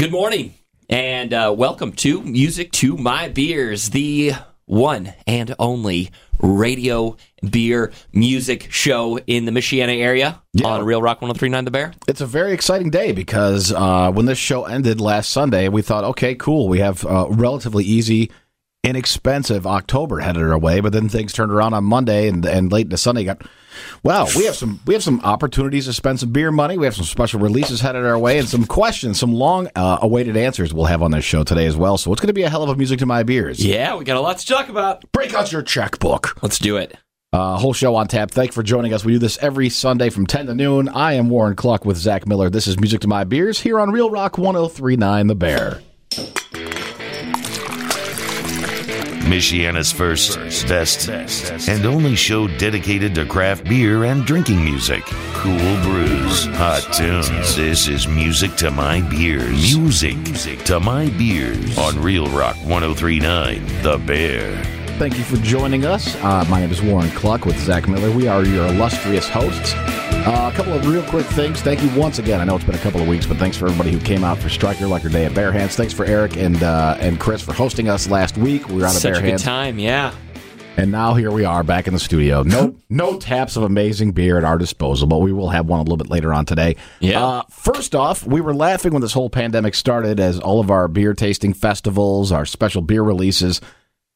Good morning, and welcome to Music to My Beers, the one and only radio beer music show in the Michiana area on Real Rock 1039 The Bear. It's a very exciting day because when this show ended last Sunday, we thought, okay, cool, we have relatively easy, inexpensive October headed our way, but then things turned around on Monday and late into Sunday. We have some opportunities to spend some beer money. We have some special releases headed our way and some questions, some long-awaited answers we'll have on this show today as well. So it's going to be a hell of a Music to My Beers. Yeah, we got a lot to talk about. Break out your checkbook. Let's do it. Whole show on tap. Thanks for joining us. We do this every Sunday from 10 to noon. I am Warren Cluck with Zach Miller. This is Music to My Beers here on Real Rock 1039 The Bear. Michiana's first, best, and only show dedicated to craft beer and drinking music. Cool brews, hot tunes. This is Music to My Beers. Music to My Beers on Real Rock 1039, The Bear. Thank you for joining us. My name is Warren Cluck with Zach Miller. We are your illustrious hosts. A couple of real quick things. Thank you once again. I know it's been a couple of weeks, but thanks for everybody who came out for Striker Lager Day at Bare Hands. Thanks for Eric and Chris for hosting us last week. We were out of Bare Hands. Such a good time, yeah. And now here we are back in the studio. No taps of amazing beer at our disposal, but we will have one a little bit later on today. Yeah. First off, we were laughing when this whole pandemic started, as all of our beer tasting festivals, our special beer releases,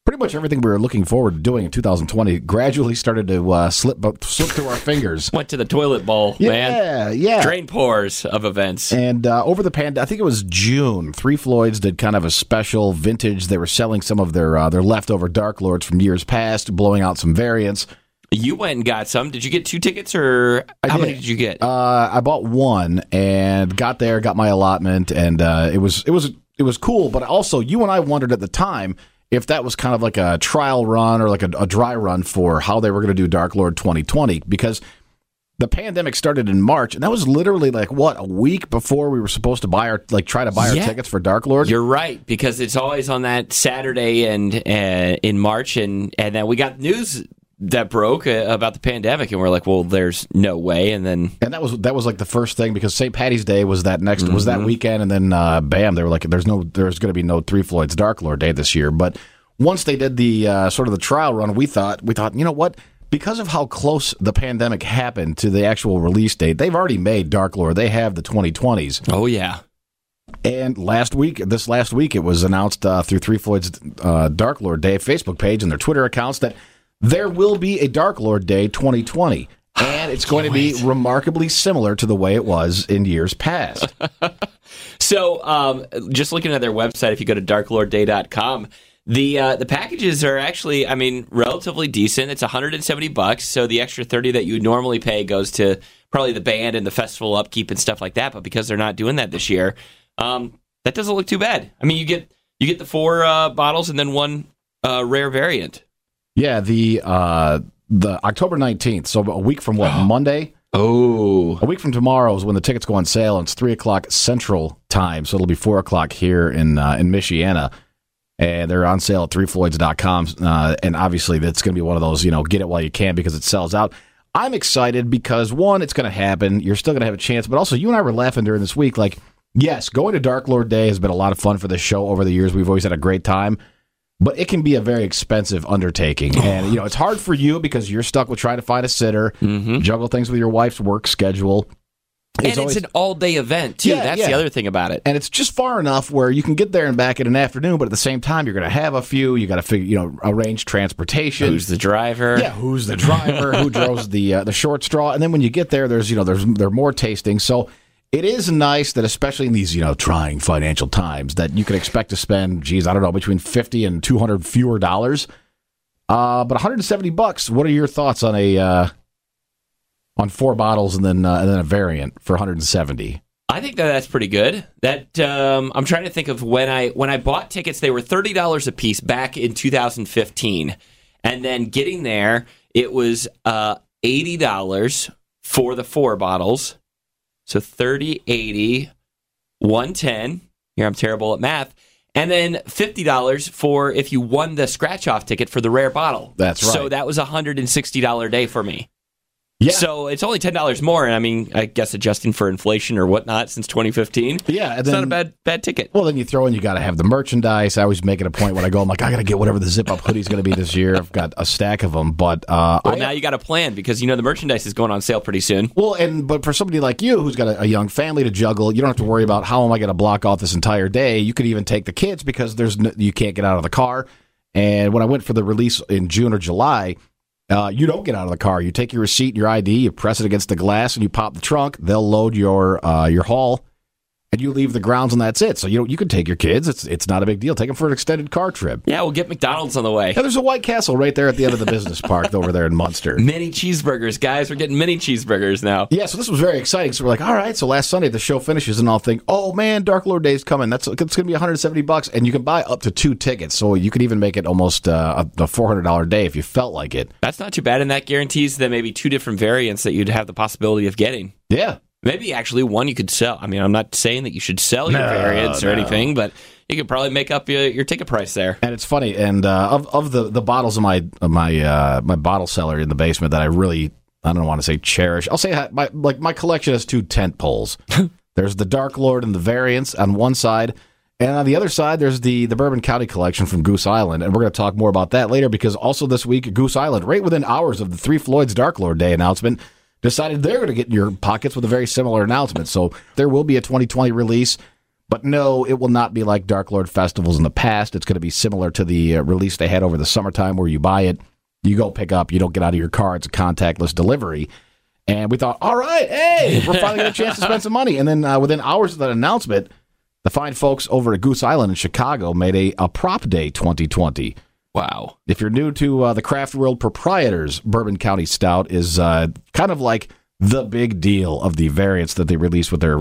pretty much everything we were looking forward to doing in 2020 gradually started to slip through our fingers. Went to the toilet bowl, man. Yeah. Drain pours of events. And over the pandemic, I think it was June, 3floyds did kind of a special vintage. They were selling some of their leftover Dark Lords from years past, blowing out some variants. You went and got some. Did you get two tickets, or how many did you get? I bought one and got there, got my allotment, and it was cool. But also, you and I wondered at the time if that was kind of like a trial run or like a dry run for how they were going to do Dark Lord 2020, because the pandemic started in March, and that was literally like, what, a week before we were supposed to try to buy our tickets for Dark Lord? You're right, because it's always on that Saturday and in March, and then we got news that broke about the pandemic, and we're like, well, there's no way, and that was like the first thing, because St. Paddy's Day was that next was that weekend, and then bam, they were like, there's going to be no Three Floyds Dark Lord Day this year. But once they did the sort of the trial run, we thought, you know what, because of how close the pandemic happened to the actual release date, they've already made Dark Lord. They have the 2020s. Oh yeah. And last week, it was announced through Three Floyds Dark Lord Day Facebook page and their Twitter accounts that there will be a Dark Lord Day 2020, and it's going to be remarkably similar to the way it was in years past. So, just looking at their website, if you go to darklordday.com, the packages are actually, I mean, relatively decent. It's $170, so the extra $30 that you normally pay goes to probably the band and the festival upkeep and stuff like that, but because they're not doing that this year, that doesn't look too bad. I mean, you get the four bottles and then one rare variant. Yeah, the October 19th, so a week from Monday? Oh. A week from tomorrow is when the tickets go on sale, and it's 3 o'clock Central Time, so it'll be 4 o'clock here in Michiana, and they're on sale at 3floyds.com, and obviously that's going to be one of those, get it while you can because it sells out. I'm excited because, one, it's going to happen, you're still going to have a chance, but also you and I were laughing during this week, like, yes, going to Dark Lord Day has been a lot of fun for this show over the years, we've always had a great time. But it can be a very expensive undertaking, and it's hard for you because you're stuck with trying to find a sitter, juggle things with your wife's work schedule. It's an all-day event, too. Yeah, That's the other thing about it. And it's just far enough where you can get there and back in an afternoon, but at the same time, you're going to have a few. You got to arrange transportation. Who's the driver? Yeah, who's the driver? Who draws the short straw? And then when you get there, there are more tastings. So it is nice that, especially in these, trying financial times, that you can expect to spend, between $50 and $200 fewer dollars. But $170, what are your thoughts on on four bottles and then a variant for $170? I think that's pretty good. That I'm trying to think of when I bought tickets, they were $30 a piece back in 2015. And then getting there, it was $80 for the four bottles. So 30, 80, 110. Here, I'm terrible at math. And then $50 for if you won the scratch-off ticket for the rare bottle. That's right. So that was a $160 day for me. Yeah. So it's only $10 more, and I mean, I guess adjusting for inflation or whatnot since 2015. Yeah. Then, it's not a bad ticket. Well, then you throw in, you got to have the merchandise. I always make it a point when I go, I'm like, I got to get whatever the zip-up hoodie's going to be this year. I've got a stack of them, but... well, now you got a plan, because you know the merchandise is going on sale pretty soon. Well, but for somebody like you who's got a young family to juggle, you don't have to worry about how am I going to block off this entire day. You could even take the kids, because you can't get out of the car. And when I went for the release in June or July... you don't get out of the car. You take your receipt and your ID, you press it against the glass, and you pop the trunk. They'll load your haul, and you leave the grounds, and that's it. So you can take your kids. It's not a big deal. Take them for an extended car trip. Yeah, we'll get McDonald's on the way. Yeah, there's a White Castle right there at the end of the business park over there in Munster. Mini cheeseburgers, guys. We're getting mini cheeseburgers now. Yeah, so this was very exciting. So we're like, all right, so last Sunday the show finishes, and I'll think, oh, man, Dark Lord Day's coming. It's going to be $170, and you can buy up to 2 tickets. So you could even make it almost a $400 day if you felt like it. That's not too bad, and that guarantees that maybe 2 different variants that you'd have the possibility of getting. Yeah. Maybe actually one you could sell. I mean, I'm not saying that you should sell your variants or anything, but you could probably make up your ticket price there. And it's funny. And of the bottles of my bottle cellar in the basement that I don't want to say cherish. I'll say my collection has 2 tent poles. There's the Dark Lord and the variants on one side, and on the other side there's the Bourbon County collection from Goose Island. And we're going to talk more about that later, because also this week Goose Island, right within hours of the Three Floyds Dark Lord Day announcement, decided they're going to get in your pockets with a very similar announcement. So there will be a 2020 release, but no, it will not be like Dark Lord festivals in the past. It's going to be similar to the release they had over the summertime, where you buy it, you go pick up, you don't get out of your car, it's a contactless delivery. And we thought, all right, hey, we're finally getting a chance to spend some money. And then within hours of that announcement, the fine folks over at Goose Island in Chicago made a Prop Day 2020. Wow. If you're new to the craft world, Proprietors Bourbon County Stout is kind of like the big deal of the variants that they release with their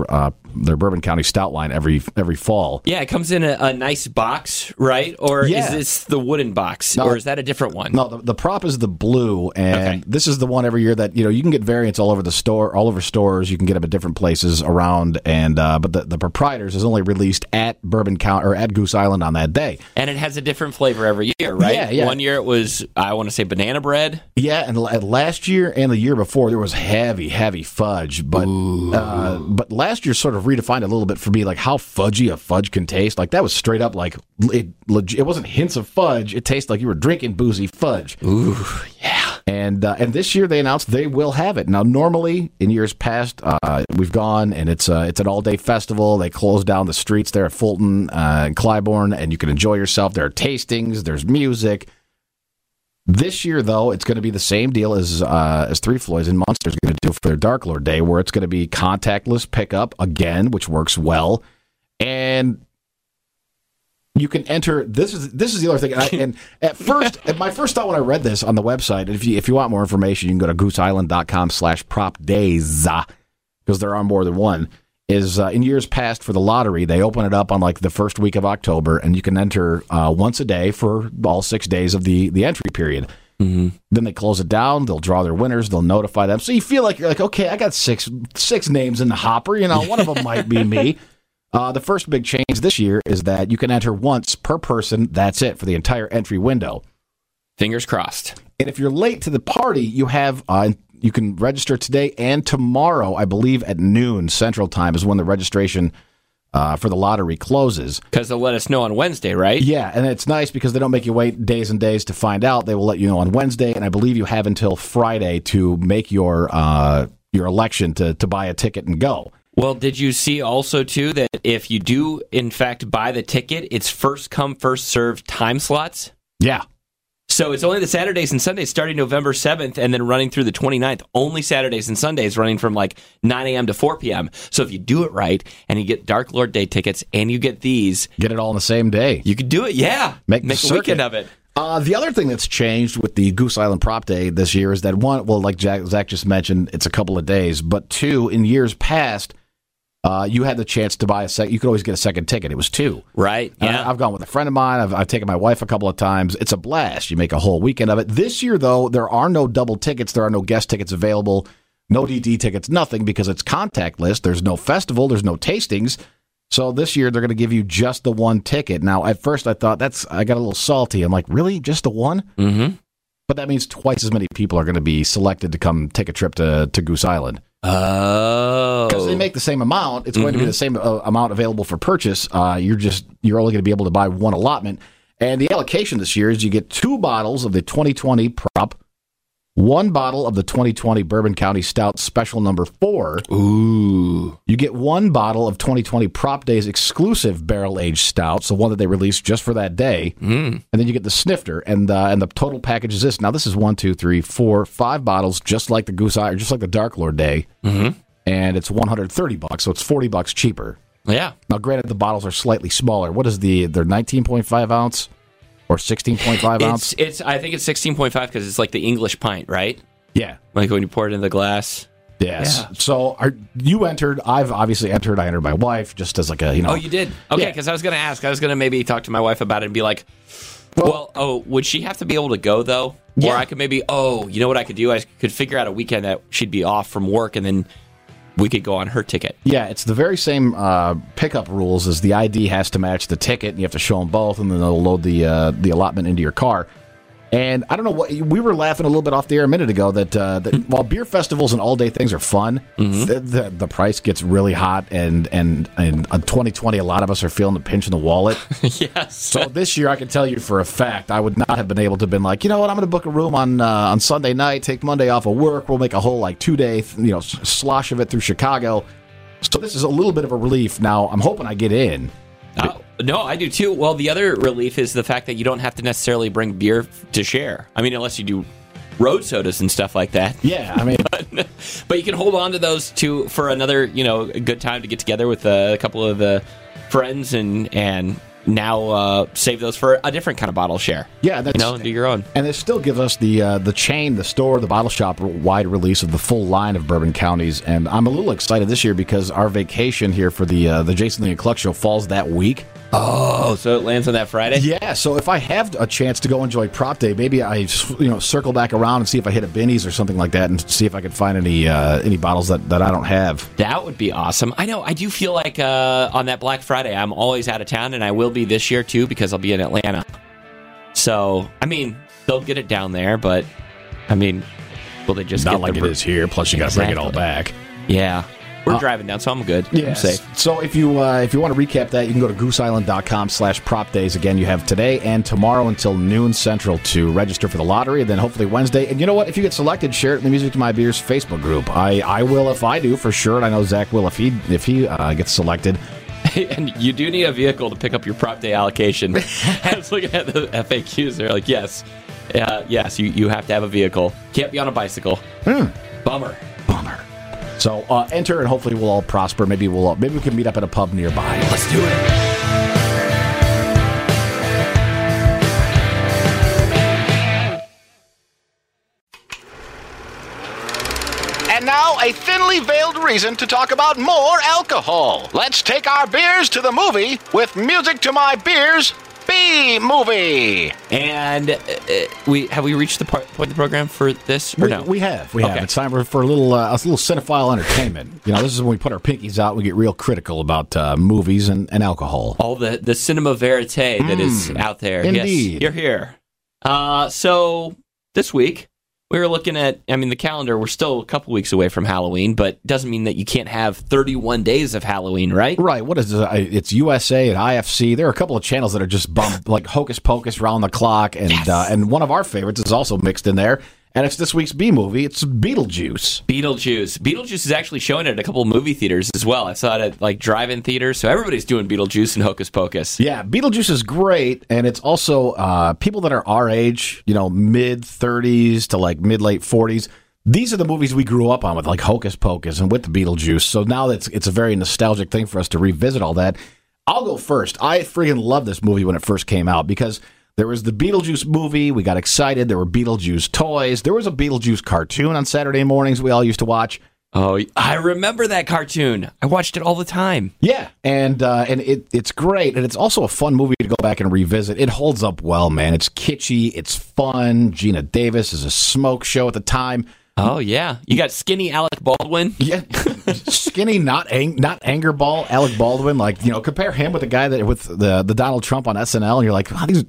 Bourbon County Stout line every fall. Yeah, it comes in a nice box, right? Or is this the wooden box? No, or is that a different one? No, the prop is the blue, and this is the one every year that you can get variants all over the store, all over stores. You can get them at different places around, and but the Proprietors is only released at Bourbon County or at Goose Island on that day, and it has a different flavor every year, right? Yeah, yeah. One year it was banana bread. Yeah, and last year and the year before there was heavy fudge, but last year sort of redefined a little bit for me, like how fudgy a fudge can taste. Like that was straight up like it wasn't hints of fudge. It tastes like you were drinking boozy fudge. Ooh, yeah. And this year they announced they will have it. Now normally in years past we've gone and it's an all day festival. They close down the streets there at Fulton and Clybourne, and you can enjoy yourself. There are tastings. There's music. This year, though, it's going to be the same deal as Three Floyds and Munster is going to do for their Dark Lord Day, where it's going to be contactless pickup again, which works well, and you can enter. This is the other thing. And at first, my first thought when I read this on the website, and if you want more information, you can go to GooseIsland.com/prop days because there are more than one. Is in years past for the lottery, they open it up on like the first week of October, and you can enter once a day for all 6 days of the entry period. Mm-hmm. Then they close it down. They'll draw their winners. They'll notify them. So you feel like you're like, okay, I got six names in the hopper. One of them might be me. The first big change this year is that you can enter once per person. That's it for the entire entry window. Fingers crossed. And if you're late to the party, you have... you can register today and tomorrow, I believe, at noon Central Time is when the registration for the lottery closes. Because they'll let us know on Wednesday, right? Yeah, and it's nice because they don't make you wait days and days to find out. They will let you know on Wednesday, and I believe you have until Friday to make your election to buy a ticket and go. Well, did you see also, too, that if you do, in fact, buy the ticket, it's first come, first served time slots? Yeah. So it's only the Saturdays and Sundays starting November 7th and then running through the 29th. Only Saturdays and Sundays running from like 9 a.m. to 4 p.m. So if you do it right and you get Dark Lord Day tickets and you get these. Get it all on the same day. You could do it, yeah. Make a weekend of it. The other thing that's changed with the Goose Island Prop Day this year is that one, well, like Zach just mentioned, it's a couple of days. But two, in years past... you had the chance to buy you could always get a second ticket. It was 2. Right. Yeah. I've gone with a friend of mine. I've taken my wife a couple of times. It's a blast. You make a whole weekend of it. This year, though, there are no double tickets. There are no guest tickets available, no DD tickets, nothing, because it's contactless. There's no festival. There's no tastings. So this year, they're going to give you just the one ticket. Now, at first, I thought I got a little salty. I'm like, really? Just the one? Mm-hmm. But that means twice as many people are going to be selected to come take a trip to Goose Island. Oh. Because they make the same amount. It's going to be the same amount available for purchase. You're only going to be able to buy one allotment. And the allocation this year is you get 2 bottles of the 2020 prop, 1 bottle of the 2020 Bourbon County Stout Special Number 4. Ooh. You get 1 bottle of 2020 Prop Day's exclusive barrel-aged stout, so one that they released just for that day. Mm. And then you get the snifter, and the total package is this. Now, this is 5 bottles, just like the Goose Island, just like the Dark Lord Day. Mm-hmm. And it's $130, so it's $40 cheaper. Yeah. Now, granted, the bottles are slightly smaller. What is they're 19.5 ounce or 16.5 ounce? I think it's 16.5 because it's like the English pint, right? Yeah. Like when you pour it in the glass. Yes. Yeah. So you entered. I've obviously entered. I entered my wife just as like a, you know. Oh, you did? Okay, because I was going to ask. I was going to maybe talk to my wife about it and be like, would she have to be able to go, though? Yeah. Or I could maybe, you know what I could do? I could figure out a weekend that she'd be off from work and then we could go on her ticket. Yeah, it's the very same pickup rules as the ID has to match the ticket, and you have to show them both, and then they'll load the allotment into your car. And I don't know what we were laughing a little bit off the air a minute ago that while beer festivals and all day things are fun, the price gets really hot, and in 2020 a lot of us are feeling the pinch in the wallet. Yes. So this year I can tell you for a fact I would not have been able to have been like, you know what, I'm going to book a room on Sunday night, take Monday off of work, we'll make a whole 2-day slosh of it through Chicago. So this is a little bit of a relief. Now I'm hoping I get in. No, I do too. Well, the other relief is the fact that you don't have to necessarily bring beer to share. I mean, unless you do road sodas and stuff like that. Yeah, I mean. but you can hold on to those two for another, good time to get together with a couple of the friends and now save those for a different kind of bottle share. Yeah, that's do your own. And it still gives us the chain, the store, the bottle shop wide release of the full line of Bourbon Counties. And I'm a little excited this year because our vacation here for the Jason Lee and Cluck show falls that week. Oh, so it lands on that Friday? Yeah, so if I have a chance to go enjoy Prop Day, maybe I circle back around and see if I hit a Binnie's or something like that and see if I can find any bottles that I don't have. That would be awesome. I know, I do feel like on that Black Friday, I'm always out of town, and I will be this year, too, because I'll be in Atlanta. So, I mean, they'll get it down there, but, I mean, will they just not get like it is here, plus you got to bring it all back. Yeah. We're driving down, so I'm good. Yeah, I'm safe. So if you want to recap that, you can go to GooseIsland.com/PropDays. Again, you have today and tomorrow until noon Central to register for the lottery, and then hopefully Wednesday. And you know what? If you get selected, share it in the Music to My Beers Facebook group. I will if I do, for sure, and I know Zach will if he gets selected. And you do need a vehicle to pick up your Prop Day allocation. I was looking at the FAQs. They're like, yes, you have to have a vehicle. Can't be on a bicycle. Bummer. So enter, and hopefully we'll all prosper. Maybe maybe we can meet up at a pub nearby. Let's do it. And now, a thinly veiled reason to talk about more alcohol. Let's take our beers to the movie with Music to My Beers B-Movie. And have we reached the point of the program for this? Or we have. It's time for a little cinephile entertainment. This is when we put our pinkies out. We get real critical about movies and alcohol. All the cinema verite that is out there. Indeed. Yes, you're here. So this week we were looking at. I mean, the calendar. We're still a couple weeks away from Halloween, but doesn't mean that you can't have 31 days of Halloween, right? Right. What is this? It's USA and IFC. There are a couple of channels that are just bumped, like Hocus Pocus, Round the Clock, and yes. And one of our favorites is also mixed in there. And it's this week's B-movie. It's Beetlejuice. Beetlejuice is actually showing it at a couple of movie theaters as well. I saw it at drive-in theaters. So everybody's doing Beetlejuice and Hocus Pocus. Yeah, Beetlejuice is great. And it's also people that are our age, mid-30s to mid-late 40s. These are the movies we grew up on with Hocus Pocus and with the Beetlejuice. So now it's a very nostalgic thing for us to revisit all that. I'll go first. I freaking loved this movie when it first came out because there was the Beetlejuice movie. We got excited. There were Beetlejuice toys. There was a Beetlejuice cartoon on Saturday mornings we all used to watch. Oh, I remember that cartoon. I watched it all the time. Yeah, and it's great, and it's also a fun movie to go back and revisit. It holds up well, man. It's kitschy. It's fun. Gina Davis is a smoke show at the time. Oh, yeah. You got skinny Alec Baldwin. Yeah. Skinny, not anger ball, Alec Baldwin. Compare him with the guy with the Donald Trump on SNL, and you're like, wow, these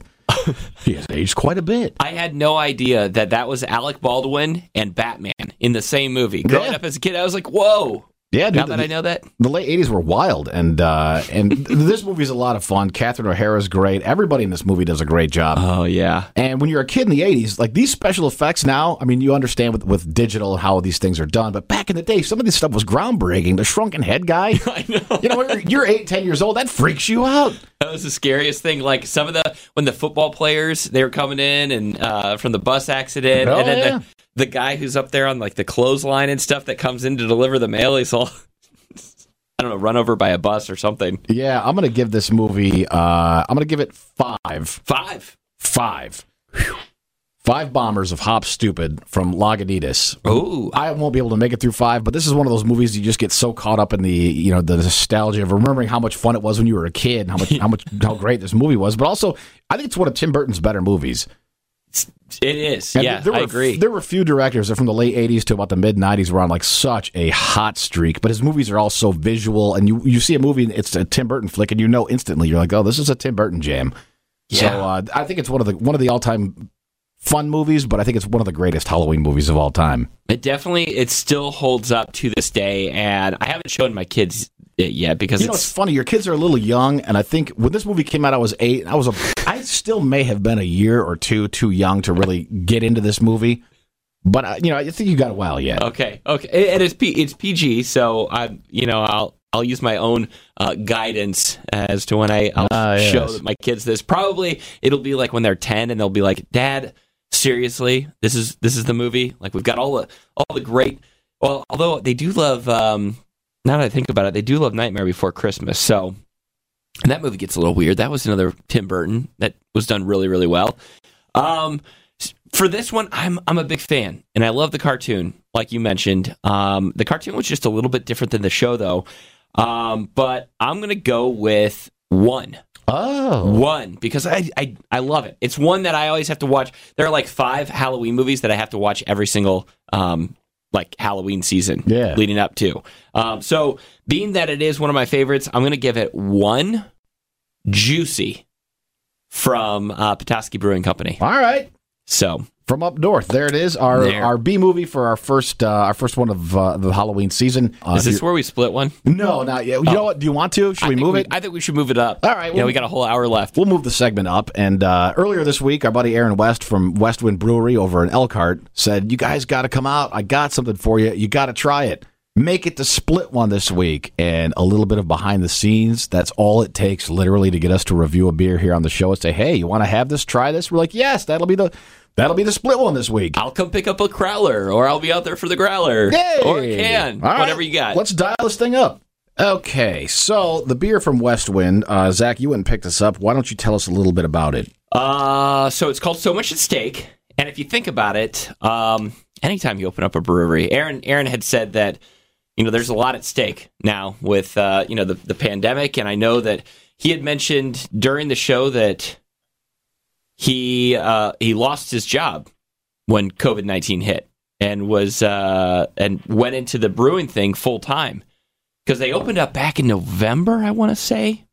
He has aged quite a bit. I had no idea that that was Alec Baldwin and Batman in the same movie. Growing up as a kid, I was like, whoa. Yeah, dude, now that I know that. The late 80s were wild, and this movie's a lot of fun. Catherine O'Hara's great. Everybody in this movie does a great job. Oh, yeah. And when you're a kid in the 80s, like these special effects now, I mean, you understand with digital and how these things are done, but back in the day, some of this stuff was groundbreaking. The shrunken head guy. I know. You know, you're 8, 10 years old, that freaks you out. That was the scariest thing. Like some of when the football players, they were coming in and from the bus accident. Oh, and then yeah. The guy who's up there on like the clothesline and stuff that comes in to deliver the mail, he's all, I don't know, run over by a bus or something. Yeah, I'm going to give this movie, I'm going to give it 5. 5. Whew. 5 bombers of Hop Stupid from Lagunitas. Ooh. I won't be able to make it through 5, but this is one of those movies you just get so caught up in the nostalgia of remembering how much fun it was when you were a kid, and how great this movie was. But also, I think it's one of Tim Burton's better movies. It is, and yeah, I agree. There were a few directors that from the late 80s to about the mid-90s were on like such a hot streak, but his movies are all so visual, and you see a movie, and it's a Tim Burton flick, and you know instantly, you're like, oh, this is a Tim Burton jam. Yeah. So I think it's one of the all-time fun movies, but I think it's one of the greatest Halloween movies of all time. It still holds up to this day, and I haven't shown my kids it yet because it's funny, your kids are a little young, and I think when this movie came out, I was 8, and I still may have been a year or two too young to really get into this movie, but I think you got a while yet. Okay, and it's PG, so I I'll use my own guidance as to when I'll show my kids this. Probably it'll be like when they're 10, and they'll be like, Dad, seriously, this is the movie. Like we've got all the great. Well, although they do love. Now that I think about it, they do love Nightmare Before Christmas. So, and that movie gets a little weird. That was another Tim Burton that was done really, really well. For this one, I'm a big fan, and I love the cartoon, like you mentioned. The cartoon was just a little bit different than the show, though. But I'm going to go with 1. Oh. 1, because I love it. It's one that I always have to watch. There are like 5 Halloween movies that I have to watch every single Halloween season leading up to. So being that it is one of my favorites, I'm going to give it 1 Juicy from Petoskey Brewing Company. All right. So from up north, there it is. Our B movie for our first one of the Halloween season. Is this where we split one? No, not yet. You know what? Do you want to? Should we move it? I think we should move it up. All right. We got a whole hour left. We'll move the segment up. And earlier this week, our buddy Aaron West from Westwind Brewery over in Elkhart said, "You guys got to come out. I got something for you. You got to try it. Make it the split one this week." And a little bit of behind the scenes. That's all it takes, literally, to get us to review a beer here on the show and say, "Hey, you want to have this? Try this." We're like, "Yes, that'll be the split one this week. I'll come pick up a crowler, or I'll be out there for the growler." Yay! Or a can. All right. Whatever you got. Let's dial this thing up. Okay, so the beer from Westwind, Zach, you went and picked this up. Why don't you tell us a little bit about it? So it's called So Much at Stake, and if you think about it, anytime you open up a brewery, Aaron had said that, there's a lot at stake now with, the pandemic, and I know that he had mentioned during the show that he lost his job when COVID-19 hit and went into the brewing thing full time because they opened up back in November, I want to say.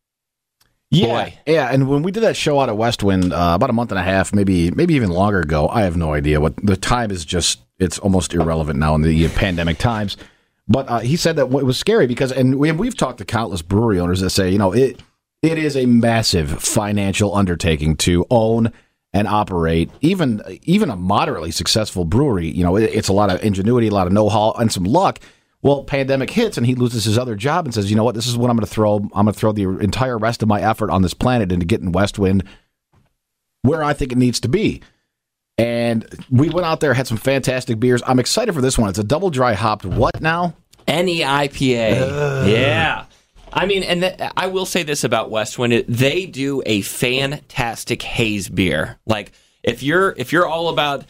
Yeah, boy. Yeah. And when we did that show out at Westwind about a month and a half, maybe even longer ago, I have no idea what the time is. It's almost irrelevant now in the pandemic times. But he said that it was scary because, and we've talked to countless brewery owners that say, It is a massive financial undertaking to own and operate even a moderately successful brewery. It's a lot of ingenuity, a lot of know-how, and some luck. Well, pandemic hits, and he loses his other job and says, "You know what? This is what I'm going to throw. I'm going to throw the entire rest of my effort on this planet into getting Westwind where I think it needs to be." And we went out there, had some fantastic beers. I'm excited for this one. It's a double dry hopped what now? NEIPA. Yeah. I mean, and I will say this about Westwind: they do a fantastic haze beer. Like, if you're all about,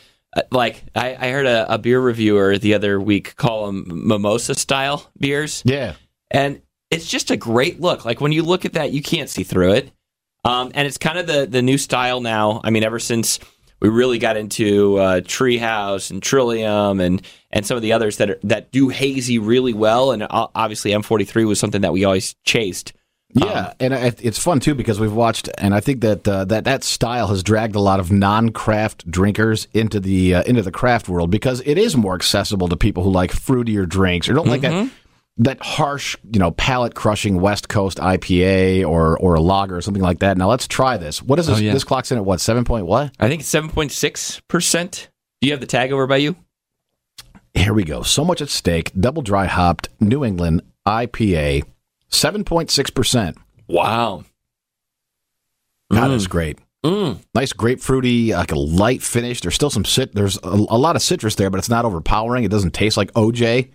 I heard a beer reviewer the other week call them mimosa style beers. Yeah, and it's just a great look. Like when you look at that, you can't see through it. And it's kind of the new style now. I mean, ever since we really got into Treehouse and Trillium and some of the others that do hazy really well, and obviously M43 was something that we always chased. Yeah, and it's fun, too, because we've watched, and I think that that style has dragged a lot of non-craft drinkers into the craft world, because it is more accessible to people who like fruitier drinks or don't like that harsh, palate-crushing West Coast IPA or a lager or something like that. Now, let's try this. What is this? Oh, yeah. This clocks in at what, 7 point what? I think it's 7.6%. Do you have the tag over by you? Here we go. So Much at Stake, double dry hopped, New England IPA. 7.6%. Wow. That is great. Nice grapefruity, like a light finish. There's still some there's a lot of citrus there, but it's not overpowering. It doesn't taste like OJ.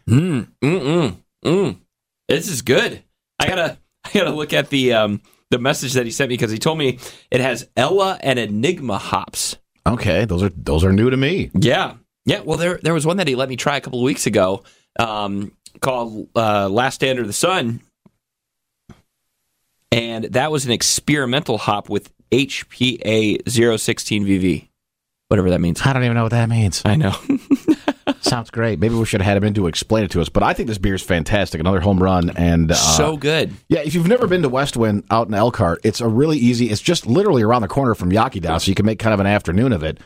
This is good. I gotta look at the message that he sent me, because he told me it has Ella and Enigma hops. Okay, those are new to me. Yeah. Well, there was one that he let me try a couple of weeks ago, called Last Day Under the Sun. And that was an experimental hop with HPA 016 VV. Whatever that means. I don't even know what that means. I know. Sounds great. Maybe we should have had him in to explain it to us. But I think this beer is fantastic. Another home run. And so good. Yeah, if you've never been to Westwind out in Elkhart, it's a really easy, it's just literally around the corner from Yakidow, so you can make kind of an afternoon of it.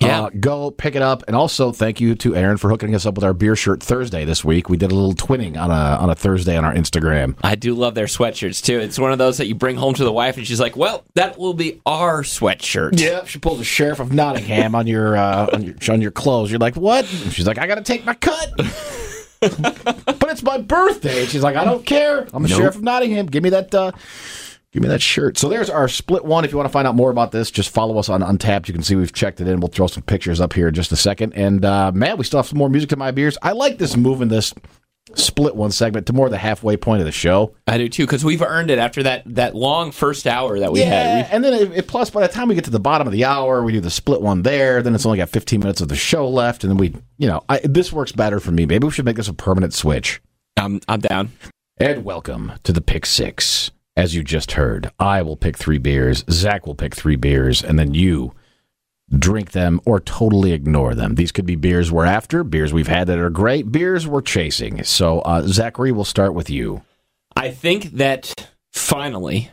Yeah. Go pick it up. And also, thank you to Aaron for hooking us up with our beer shirt Thursday this week. We did a little twinning on a Thursday on our Instagram. I do love their sweatshirts, too. It's one of those that you bring home to the wife, and she's like, well, that will be our sweatshirt. Yeah, she pulls a Sheriff of Nottingham on your clothes. You're like, what? And she's like, I got to take my cut. But it's my birthday. And she's like, I don't care. I'm the Sheriff of Nottingham. Give me that... Give me that shirt. So there's our split one. If you want to find out more about this, just follow us on Untapped. You can see we've checked it in. We'll throw some pictures up here in just a second. And, man, we still have some more music to my beers. I like this moving this split one segment to more the halfway point of the show. I do, too, because we've earned it after that long first hour that we had. And then, plus, by the time we get to the bottom of the hour, we do the split one there. Then it's only got 15 minutes of the show left. And then this works better for me. Maybe we should make this a permanent switch. I'm down. And welcome to the Pick Six. As you just heard, I will pick three beers, Zach will pick three beers, and then you drink them or totally ignore them. These could be beers we're after, beers we've had that are great, beers we're chasing. So, Zachary, we'll start with you. I think that, finally,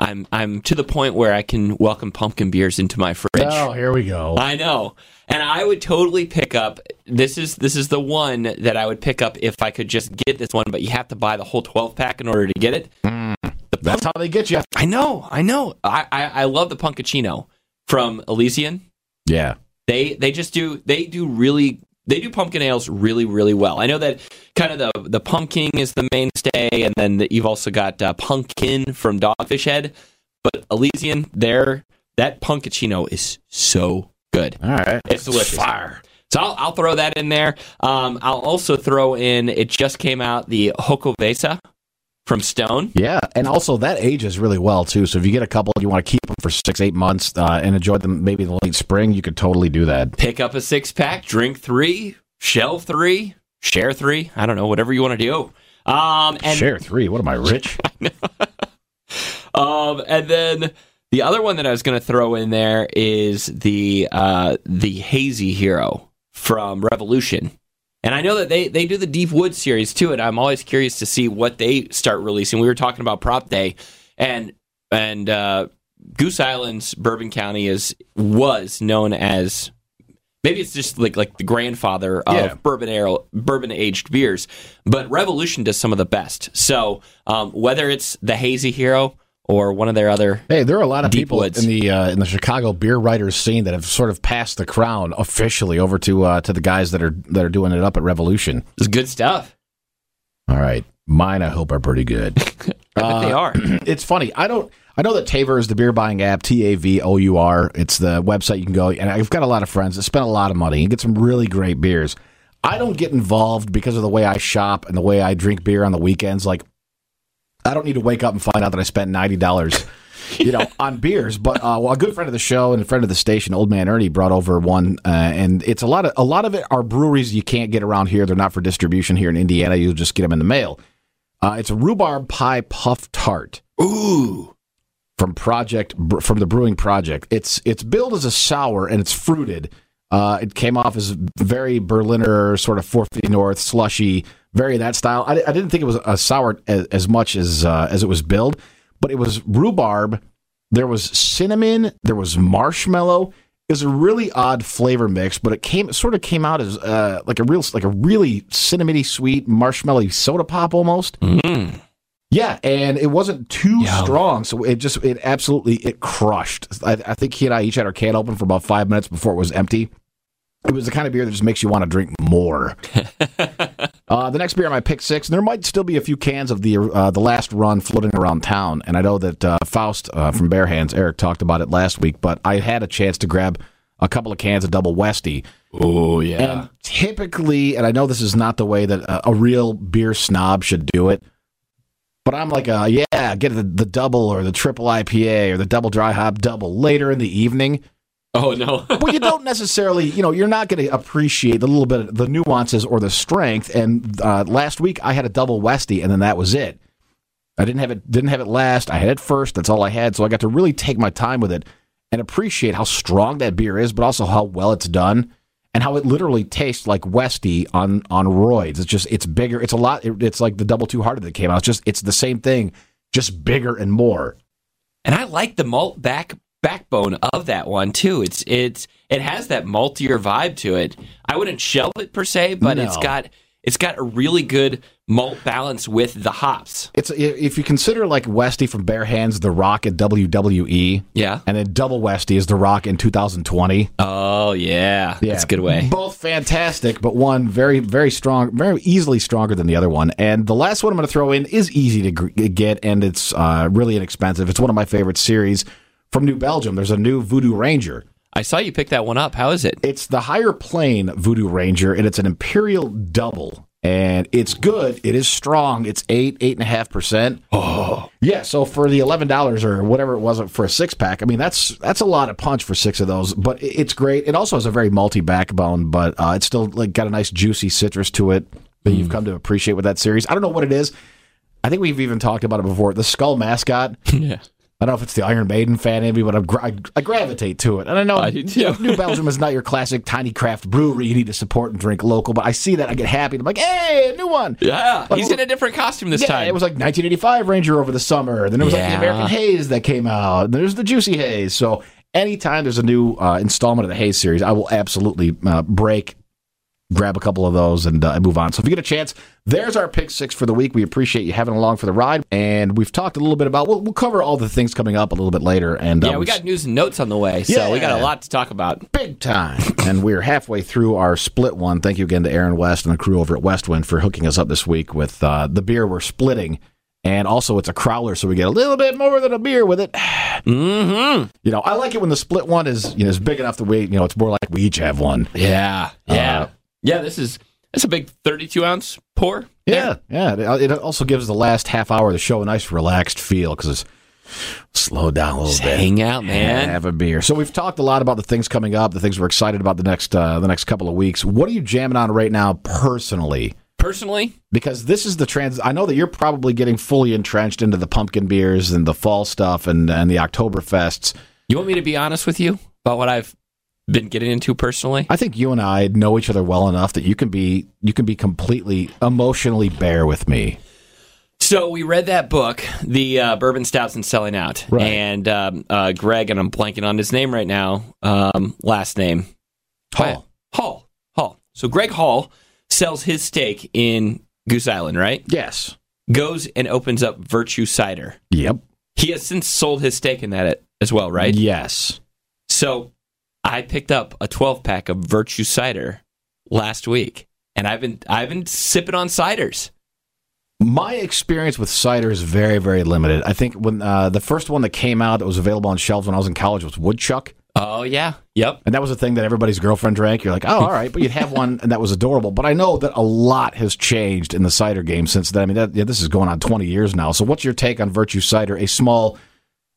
I'm to the point where I can welcome pumpkin beers into my fridge. Oh, here we go. I know. And I would totally pick up, this is the one that I would pick up if I could just get this one, but you have to buy the whole 12-pack in order to get it. That's how they get you. I know. I love the Punkuccino from Elysian. Yeah. They do pumpkin ales really, really well. I know that kind of the pumpkin is the mainstay, and then you've also got pumpkin from Dogfish Head. But Elysian, that Punkuccino is so good. All right. It's delicious. Fire. So I'll throw that in there. I'll also throw in, it just came out, the Hokovesa. From Stone? Yeah, and also that ages really well, too. So if you get a couple, you want to keep them for 6-8 months and enjoy them maybe in the late spring, you could totally do that. Pick up a 6-pack, drink 3, shelf 3, share 3. I don't know, whatever you want to do. Share 3? What am I, rich? And then the other one that I was going to throw in there is the Hazy Hero from Revolution. And I know that they do the Deep Woods series, too, and I'm always curious to see what they start releasing. We were talking about Prop Day, and Goose Island's Bourbon County was known as, maybe it's just like the grandfather of bourbon-aged beers, but Revolution does some of the best. So whether it's the Hazy Hero or one of their other Hey, there are a lot of Deep people Woods. In the Chicago beer writers scene that have sort of passed the crown officially over to the guys that are doing it up at Revolution. It's good stuff. All right, mine I hope are pretty good. They are. It's funny. I know that Tavor is the beer buying app, TAVOUR. It's the website you can go, and I've got a lot of friends that spend a lot of money and get some really great beers. I don't get involved because of the way I shop and the way I drink beer on the weekends. Like, I don't need to wake up and find out that I spent $90, on beers. But a good friend of the show and a friend of the station, Old Man Ernie, brought over one, and it's a lot of it are breweries you can't get around here. They're not for distribution here in Indiana. You'll just get them in the mail. It's a rhubarb pie puff tart. Ooh. From the Brewing Project. It's billed as a sour and it's fruited. It came off as very Berliner, sort of 450 North, slushy, very that style. I didn't think it was a sour as much as it was billed. but it was rhubarb, there was cinnamon, there was marshmallow. It was a really odd flavor mix, but it sort of came out as like a really cinnamony sweet marshmallow soda pop almost. Mm. Yeah, and it wasn't too strong, so it absolutely crushed. I think he and I each had our can open for about 5 minutes before it was empty. It was the kind of beer that just makes you want to drink more. The next beer on my pick six, and there might still be a few cans of the last run floating around town, and I know that Faust from Bare Hands, Eric, talked about it last week, but I had a chance to grab a couple of cans of Double Westie. Oh, yeah. And typically, and I know this is not the way that a real beer snob should do it, but I'm like, get the double or the triple IPA or the double dry hop double later in the evening. Oh, no. But you don't necessarily, you're not going to appreciate the little bit of the nuances or the strength. And last week I had a Double Westie, and then that was it. I didn't have it last. I had it first. That's all I had. So I got to really take my time with it and appreciate how strong that beer is, but also how well it's done and how it literally tastes like Westie on roids. It's just, it's bigger. It's a lot. It's like the Double Two Hearted that came out. It's just, it's the same thing, just bigger and more. And I like the malt backbone of that one too. It has that maltier vibe to it. I wouldn't shelve it per se, but it's got a really good malt balance with the hops. It's, if you consider like Westie from Bare Hands, The Rock at WWE, yeah, and then Double Westie is The Rock in 2020. Oh yeah, that's a good way. Both fantastic, but one very very strong, very easily stronger than the other one. And the last one I'm going to throw in is easy to get, and it's really inexpensive. It's one of my favorite series. From New Belgium, there's a new Voodoo Ranger. I saw you pick that one up. How is it? It's the Higher Plane Voodoo Ranger, and it's an Imperial Double. And it's good. It is strong. It's 8.5%. Oh. Yeah, so for the $11 or whatever it was for a six-pack, I mean, that's a lot of punch for six of those. But it's great. It also has a very malty backbone, but it's still like got a nice juicy citrus to it that you've come to appreciate with that series. I don't know what it is. I think we've even talked about it before. The skull mascot. Yeah. I don't know if it's the Iron Maiden fan in me, but I gravitate to it. And I know New Belgium is not your classic tiny craft brewery you need to support and drink local, but I see that, I get happy, and I'm like, hey, a new one! Yeah, like, he's in a different costume this time. It was like 1985 Ranger over the summer, then it was like the American Haze that came out, and there's the Juicy Haze. So anytime there's a new installment of the Haze series, I will absolutely grab a couple of those, and move on. So if you get a chance, there's our pick six for the week. We appreciate you having along for the ride, and we've talked a little bit about, we'll cover all the things coming up a little bit later. And we got news and notes on the way, so we got a lot to talk about. Big time. And we're halfway through our split one. Thank you again to Aaron West and the crew over at Westwind for hooking us up this week with the beer we're splitting. And also, it's a crowler, so we get a little bit more than a beer with it. Mm-hmm. I like it when the split one is big enough to wait. It's more like we each have one. Yeah, yeah. Yeah, that's a big 32-ounce pour. Yeah, there. Yeah. It also gives the last half hour of the show a nice relaxed feel because it's slow down a little bit. Hang out, man. And have a beer. So we've talked a lot about the things coming up, the things we're excited about the next couple of weeks. What are you jamming on right now personally? Personally? Because this is the I know that you're probably getting fully entrenched into the pumpkin beers and the fall stuff and the Oktoberfests. You want me to be honest with you about what I've been getting into personally? I think you and I know each other well enough that you can be completely emotionally bare with me. So we read that book, the Bourbon Stouts and Selling Out, right. And Greg, and I'm blanking on his name right now. Last name Hall. So Greg Hall sells his stake in Goose Island, right? Yes. Goes and opens up Virtue Cider. Yep. He has since sold his stake in that as well, right? Yes. So I picked up a 12-pack of Virtue Cider last week, and I've been sipping on ciders. My experience with cider is very, very limited. I think when the first one that came out that was available on shelves when I was in college was Woodchuck. Oh, yeah. Yep. And that was a thing that everybody's girlfriend drank. You're like, oh, all right, but you'd have one, and that was adorable. But I know that a lot has changed in the cider game since then. I mean, this is going on 20 years now. So what's your take on Virtue Cider, a small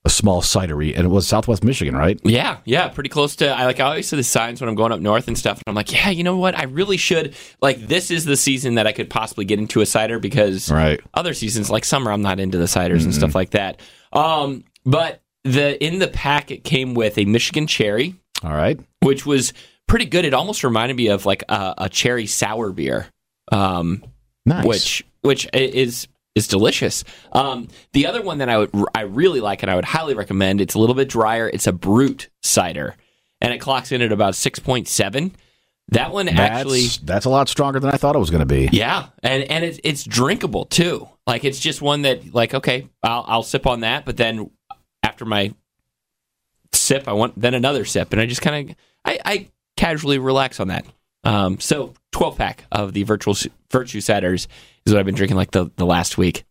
cidery, and it was Southwest Michigan, right? Yeah, pretty close to. I always see the signs when I'm going up north and stuff, and I'm like, yeah, you know what? I really should. Like, this is the season that I could possibly get into a cider because other seasons, like summer, I'm not into the ciders and stuff like that. But in the pack, it came with a Michigan cherry, all right, which was pretty good. It almost reminded me of like a cherry sour beer, nice, which is is delicious. The other one that I really like and I would highly recommend, it's a little bit drier. It's a Brut cider, and it clocks in at about 6.7. That one that's a lot stronger than I thought it was going to be. Yeah, and it's drinkable too. Like, it's just one that, like, okay, I'll sip on that, but then after my sip, I want then another sip, and I just kind of I casually relax on that. So 12 pack of the Virtue Ciders is what I've been drinking like the last week.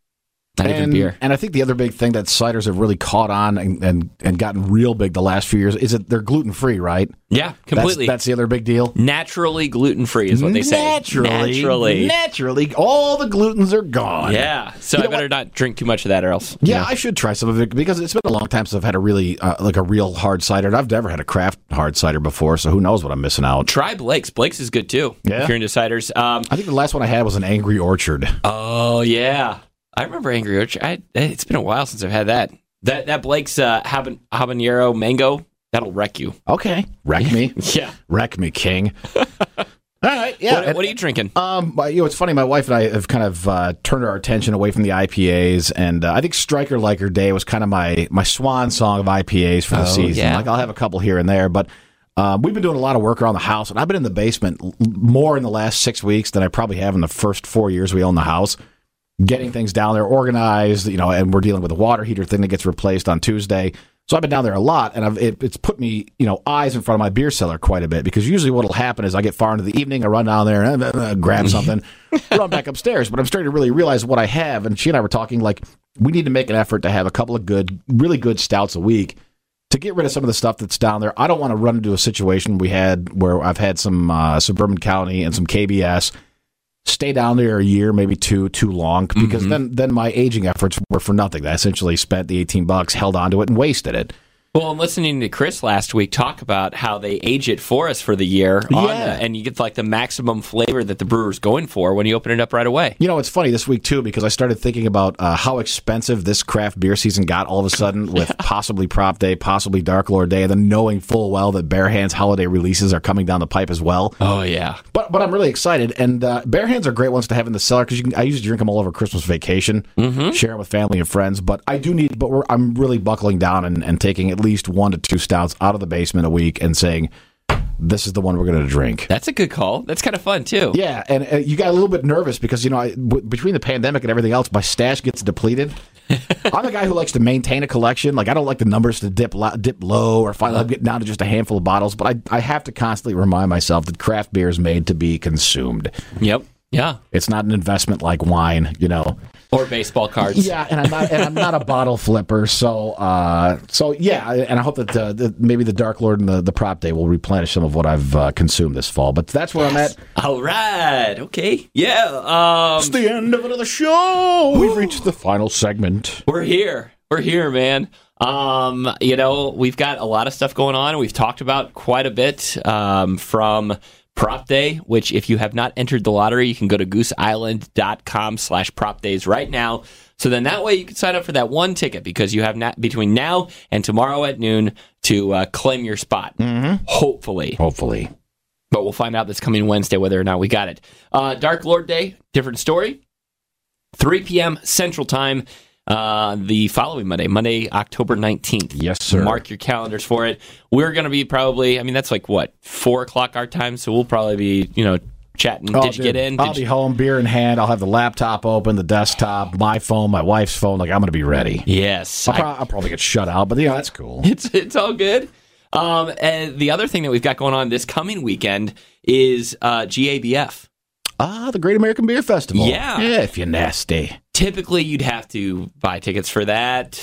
Not even beer. And I think the other big thing that ciders have really caught on and gotten real big the last few years is that they're gluten-free, right? Yeah, completely. That's the other big deal. Naturally gluten-free is what they say. Naturally. All the glutens are gone. Yeah. So I better not drink too much of that or else. Yeah, I should try some of it because it's been a long time since I've had a really, like a real hard cider. And I've never had a craft hard cider before, so who knows what I'm missing out. Try Blake's. Blake's is good, too, if you're into ciders. I think the last one I had was an Angry Orchard. Oh, yeah. I remember Angry Orchard. It's been a while since I've had that. That Blake's habanero mango, that'll wreck you. Okay. Wreck me? Yeah. Wreck me, king. All right. Yeah. What are you drinking? It's funny. My wife and I have kind of turned our attention away from the IPAs, and I think Striker Lager Day was kind of my swan song of IPAs for the season. Yeah. Like, I'll have a couple here and there, but we've been doing a lot of work around the house, and I've been in the basement more in the last 6 weeks than I probably have in the first 4 years we own the house. Getting things down there organized, and we're dealing with a water heater thing that gets replaced on Tuesday. So I've been down there a lot, and it's put me, eyes in front of my beer cellar quite a bit, because usually what'll happen is I get far into the evening, I run down there, and grab something, run back upstairs. But I'm starting to really realize what I have, and she and I were talking, like, we need to make an effort to have a couple of really good stouts a week to get rid of some of the stuff that's down there. I don't want to run into a situation we had where I've had some Bourbon County and some KBS stay down there a year, maybe two, too long, because then my aging efforts were for nothing. I essentially spent the $18, held onto it, and wasted it. Well, and listening to Chris last week talk about how they age it for us for the year, and you get like the maximum flavor that the brewer's going for when you open it up right away. It's funny this week, too, because I started thinking about how expensive this craft beer season got all of a sudden with possibly Prop Day, possibly Dark Lord Day, and then knowing full well that Bare Hands holiday releases are coming down the pipe as well. Oh, yeah. But I'm really excited, and Bare Hands are great ones to have in the cellar because I used to drink them all over Christmas vacation, share them with family and friends, but I'm really buckling down and taking at least 1 to 2 stouts out of the basement a week and saying, this is the one we're going to drink. That's a good call. That's kind of fun, too. Yeah, and you got a little bit nervous because, between the pandemic and everything else, my stash gets depleted. I'm a guy who likes to maintain a collection. Like, I don't like the numbers to dip low or finally get down to just a handful of bottles, but I have to constantly remind myself that craft beer is made to be consumed. Yep. Yeah. It's not an investment like wine, Or baseball cards. Yeah, and I'm not a bottle flipper, so yeah, and I hope that maybe the Dark Lord and the Prop Day will replenish some of what I've consumed this fall, but that's where I'm at. All right, okay, yeah. It's the end of another show. We've reached the final segment. We're here, man. We've got a lot of stuff going on. We've talked about quite a bit from Prop Day, which if you have not entered the lottery, you can go to GooseIsland.com/PropDays right now. So then that way you can sign up for that one ticket because you have between now and tomorrow at noon to claim your spot. Mm-hmm. Hopefully. But we'll find out this coming Wednesday whether or not we got it. Dark Lord Day, different story. 3 p.m. Central Time the following Monday, October 19th. Yes, sir. Mark your calendars for it. We're going to be probably, that's 4:00 our time, so we'll probably be, chatting. Oh, Did you get in? I'll be home, beer in hand. I'll have the laptop open, the desktop, my phone, my wife's phone. I'm going to be ready. Yes. I'll probably get shut out, but, that's cool. It's all good. And the other thing that we've got going on this coming weekend is GABF. Ah, the Great American Beer Festival. Yeah. Yeah, if you're nasty. Typically, you'd have to buy tickets for that,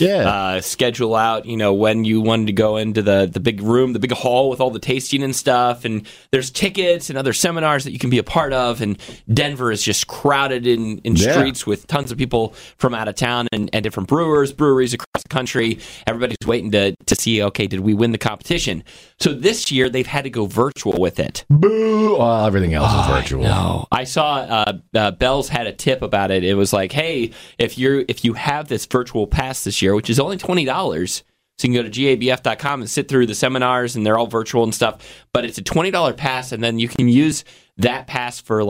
schedule out, when you wanted to go into the big room, the big hall with all the tasting and stuff, and there's tickets and other seminars that you can be a part of, and Denver is just crowded in streets with tons of people from out of town and different breweries across the country. Everybody's waiting to see, okay, did we win the competition? So this year, they've had to go virtual with it. Boo! Well, everything else is virtual. No, I saw Bell's had a tip about it. It was like, hey, if you have this virtual pass this year, which is only $20, so you can go to GABF.com and sit through the seminars, and they're all virtual and stuff, but it's a $20 pass, and then you can use that pass for,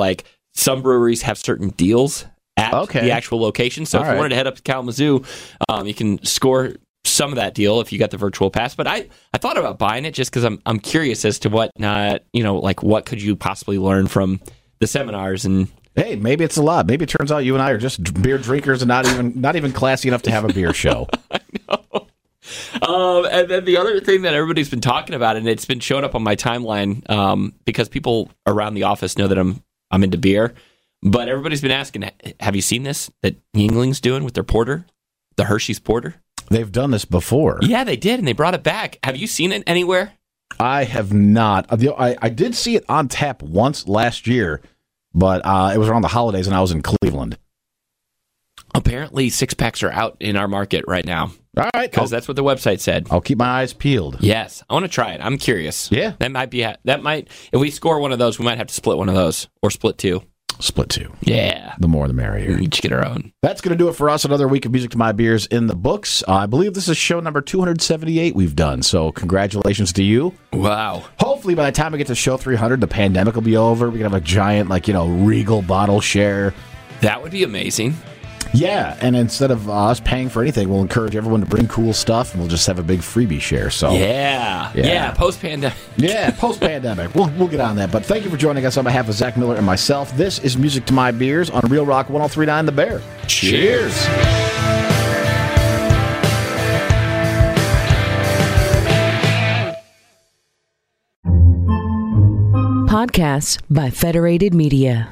some breweries have certain deals at the actual location. So if you wanted to head up to Kalamazoo, you can score some of that deal if you got the virtual pass. But I thought about buying it just because I'm curious as to what not, you know, like what could you possibly learn from the seminars. And hey, maybe it's a lot. Maybe it turns out you and I are just beer drinkers and not even classy enough to have a beer show. I know. And then the other thing that everybody's been talking about, and it's been showing up on my timeline, because people around the office know that I'm into beer, but everybody's been asking, have you seen this that Yingling's doing with their porter, the Hershey's porter? They've done this before. Yeah, they did, and they brought it back. Have you seen it anywhere? I have not. I did see it on tap once last year, but it was around the holidays, and I was in Cleveland. Apparently, six-packs are out in our market right now. All right. Because that's what the website said. I'll keep my eyes peeled. Yes. I want to try it. I'm curious. Yeah. That might. If we score one of those, we might have to split one of those or split two. Split two. Yeah. The more the merrier. We each get our own. That's going to do it for us. Another week of Music to My Beers in the books. I believe this is show number 278 we've done, so congratulations to you. Wow. Hopefully by the time we get to show 300, the pandemic will be over. We can have a giant, Regal bottle share. That would be amazing. Yeah, and instead of us paying for anything, we'll encourage everyone to bring cool stuff, and we'll just have a big freebie share. So yeah, post-pandemic. Yeah, post-pandemic. We'll get on that. But thank you for joining us on behalf of Zach Miller and myself. This is Music to My Beers on Real Rock 1039 The Bear. Cheers. Podcasts by Federated Media.